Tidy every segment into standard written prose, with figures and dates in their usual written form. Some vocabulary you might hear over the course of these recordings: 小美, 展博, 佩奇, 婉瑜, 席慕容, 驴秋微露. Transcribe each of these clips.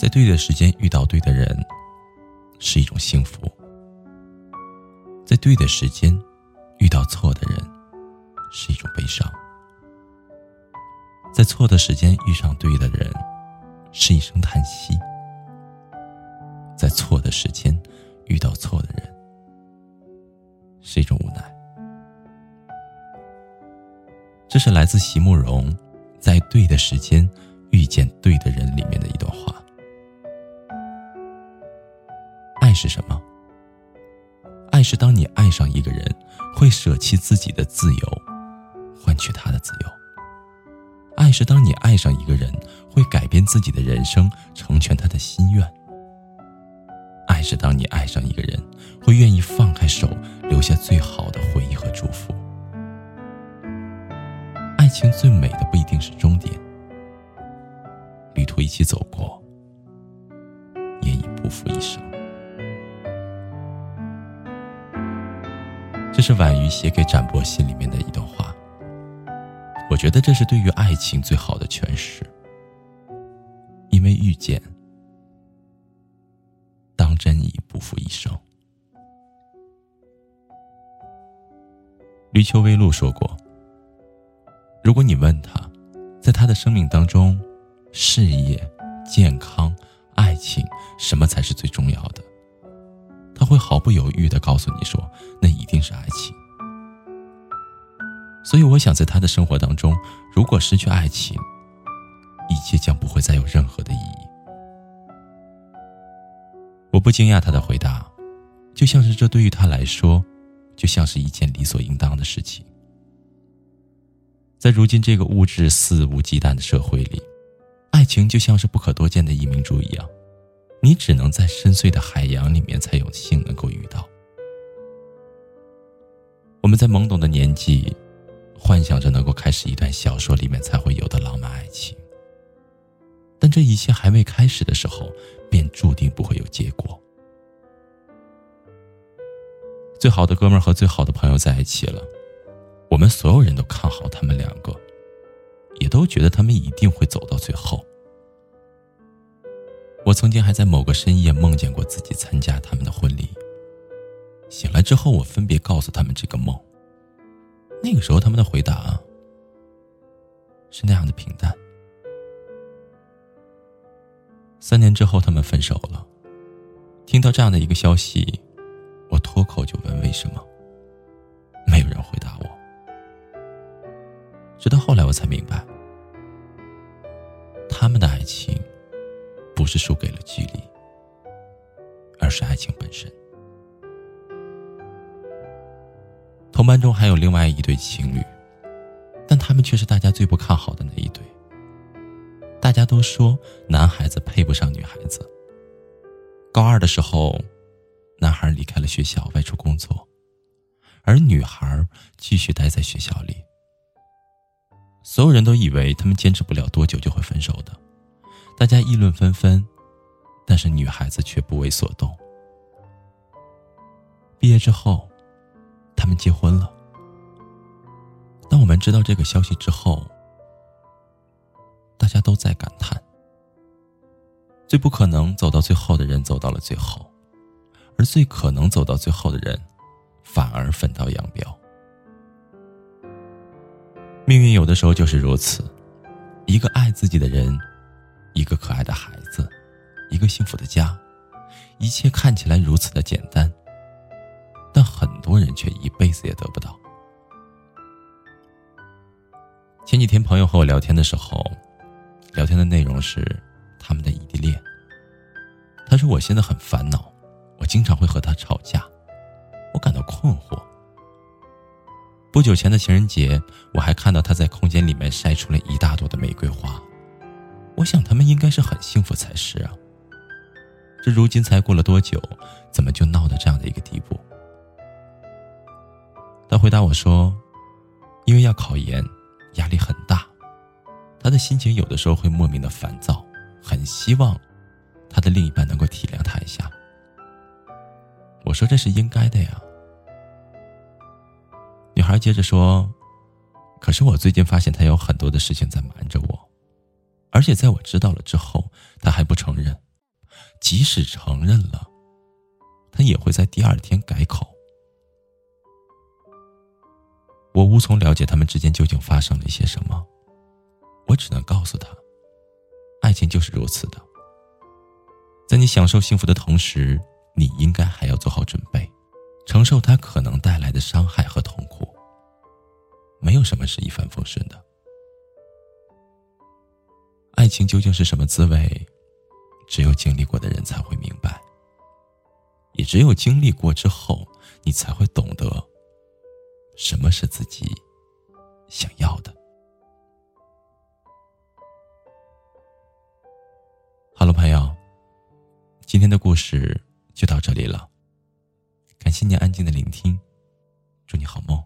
在对的时间遇到对的人，是一种幸福；在对的时间遇到错的人，是一种悲伤；在错的时间遇上对的人，是一声叹息；在错的时间遇到错的人，是一种无奈。这是来自席慕容在《对的时间遇见对的人》里面的一段话。爱是什么？爱是当你爱上一个人，会舍弃自己的自由，换取他的自由。爱是当你爱上一个人，会改变自己的人生，成全他的心愿。爱是当你爱上一个人，会愿意放开手，留下最好的回忆和祝福。爱情最美的不一定是终点，旅途一起走过，也已不负一生。这是婉瑜写给展博信里面的一段话，我觉得这是对于爱情最好的诠释。因为遇见，当真已不负一生。驴秋微露说过，如果你问他，在他的生命当中，事业、健康、爱情，什么才是最重要的？他会毫不犹豫地告诉你说，那一定是爱情。所以我想，在他的生活当中，如果失去爱情，一切将不会再有任何的意义。我不惊讶他的回答，就像是这对于他来说，就像是一件理所应当的事情。在如今这个物质肆无忌惮的社会里，爱情就像是不可多见的一名珠一样，你只能在深邃的海洋里面才有幸能够遇到。我们在懵懂的年纪，幻想着能够开始一段小说里面才会有的浪漫爱情，但这一切还未开始的时候，便注定不会有结果。最好的哥们儿和最好的朋友在一起了，我们所有人都看好他们两个，也都觉得他们一定会走到最后。我曾经还在某个深夜梦见过自己参加他们的婚礼，醒来之后我分别告诉他们这个梦，那个时候他们的回答是那样的平淡。3年之后他们分手了，听到这样的一个消息，我脱口就问为什么，没有人回答我。直到后来我才明白，他们的爱情不是输给了距离，而是爱情本身。同班中还有另外一对情侣，但他们却是大家最不看好的那一对。大家都说男孩子配不上女孩子。高2的时候，男孩离开了学校外出工作，而女孩继续待在学校里。所有人都以为他们坚持不了多久就会分手的，大家议论纷纷，但是女孩子却不为所动。毕业之后，他们结婚了。当我们知道这个消息之后，大家都在感叹，最不可能走到最后的人走到了最后，而最可能走到最后的人，反而分道扬镳。命运有的时候就是如此，一个爱自己的人，一个可爱的孩子，一个幸福的家，一切看起来如此的简单，但很多人却一辈子也得不到。前几天朋友和我聊天的时候，聊天的内容是他们的异地恋。他说我现在很烦恼，我经常会和他吵架，我感到困惑，不久前的情人节，我还看到他在空间里面晒出了一大朵的玫瑰花。我想他们应该是很幸福才是啊，这如今才过了多久，怎么就闹到这样的一个地步？他回答我说，因为要考研，压力很大，他的心情有的时候会莫名的烦躁，很希望他的另一半能够体谅他一下。我说这是应该的呀。女孩接着说，可是我最近发现他有很多的事情在瞒着我，而且在我知道了之后，他还不承认，即使承认了，他也会在第二天改口。我无从了解他们之间究竟发生了一些什么，我只能告诉他，爱情就是如此的，在你享受幸福的同时，你应该还要做好准备，承受它可能带来的伤害和痛苦，没有什么是一帆风顺的。爱情究竟是什么滋味，只有经历过的人才会明白，也只有经历过之后，你才会懂得什么是自己想要的。好了朋友，今天的故事就到这里了，感谢您安静的聆听，祝你好梦，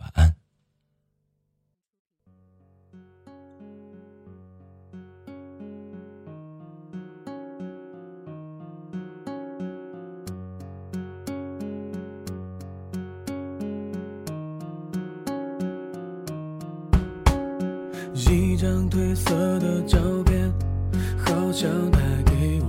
晚安。一张褪色的照片，好像带给我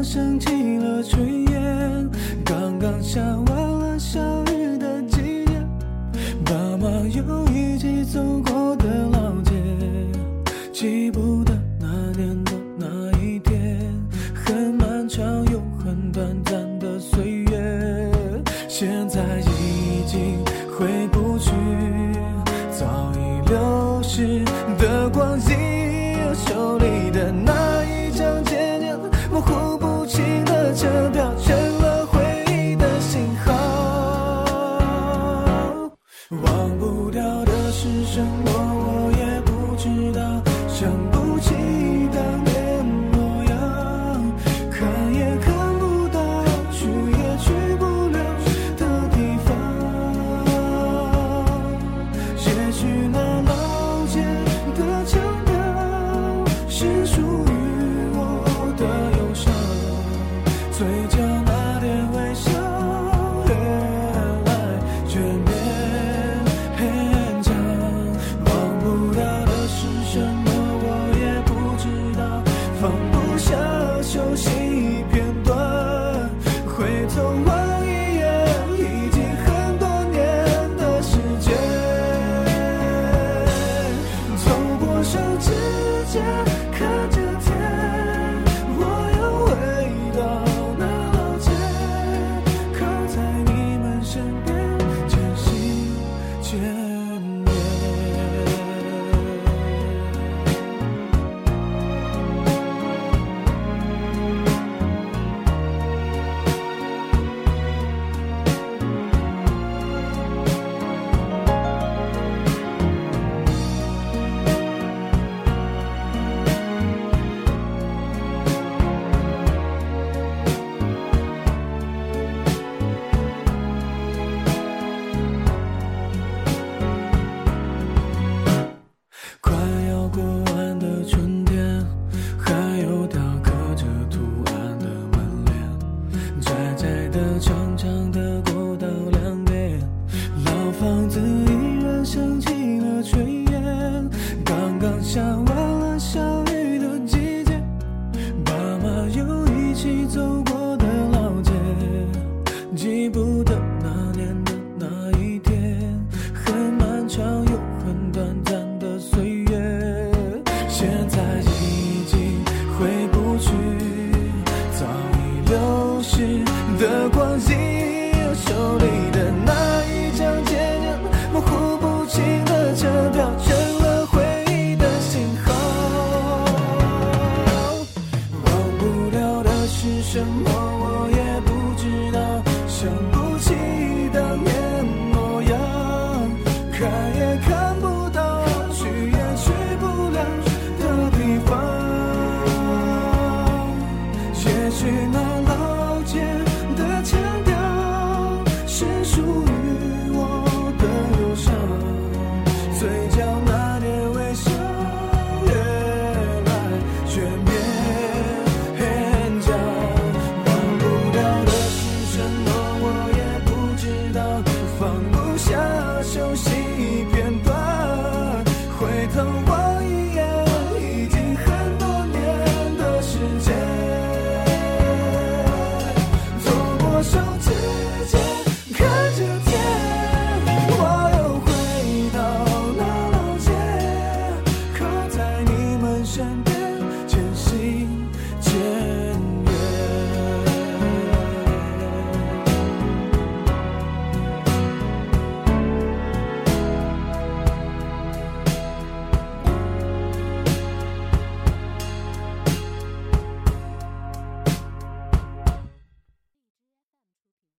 升起了炊烟，刚刚下完了小雨的季节，爸妈又一起走过的老街，记不得那年的那一天，很漫长又很短暂的岁月，现在已经回不去，早已流逝的光阴，手里的那一张渐渐模糊不新的车票成了回忆的信号，忘不掉的是什么我也不知道，想不起当年模样，看也看不到，去也去不了的地方，也许那老街的桥梁是属于我的忧伤，嘴角那点微笑越来越勉强，忘不掉的是什么我也不知道，放不下休息片段，回头望一眼，已经很多年的时间，走过手指甲看着天，我又回到香完了小雨。到放。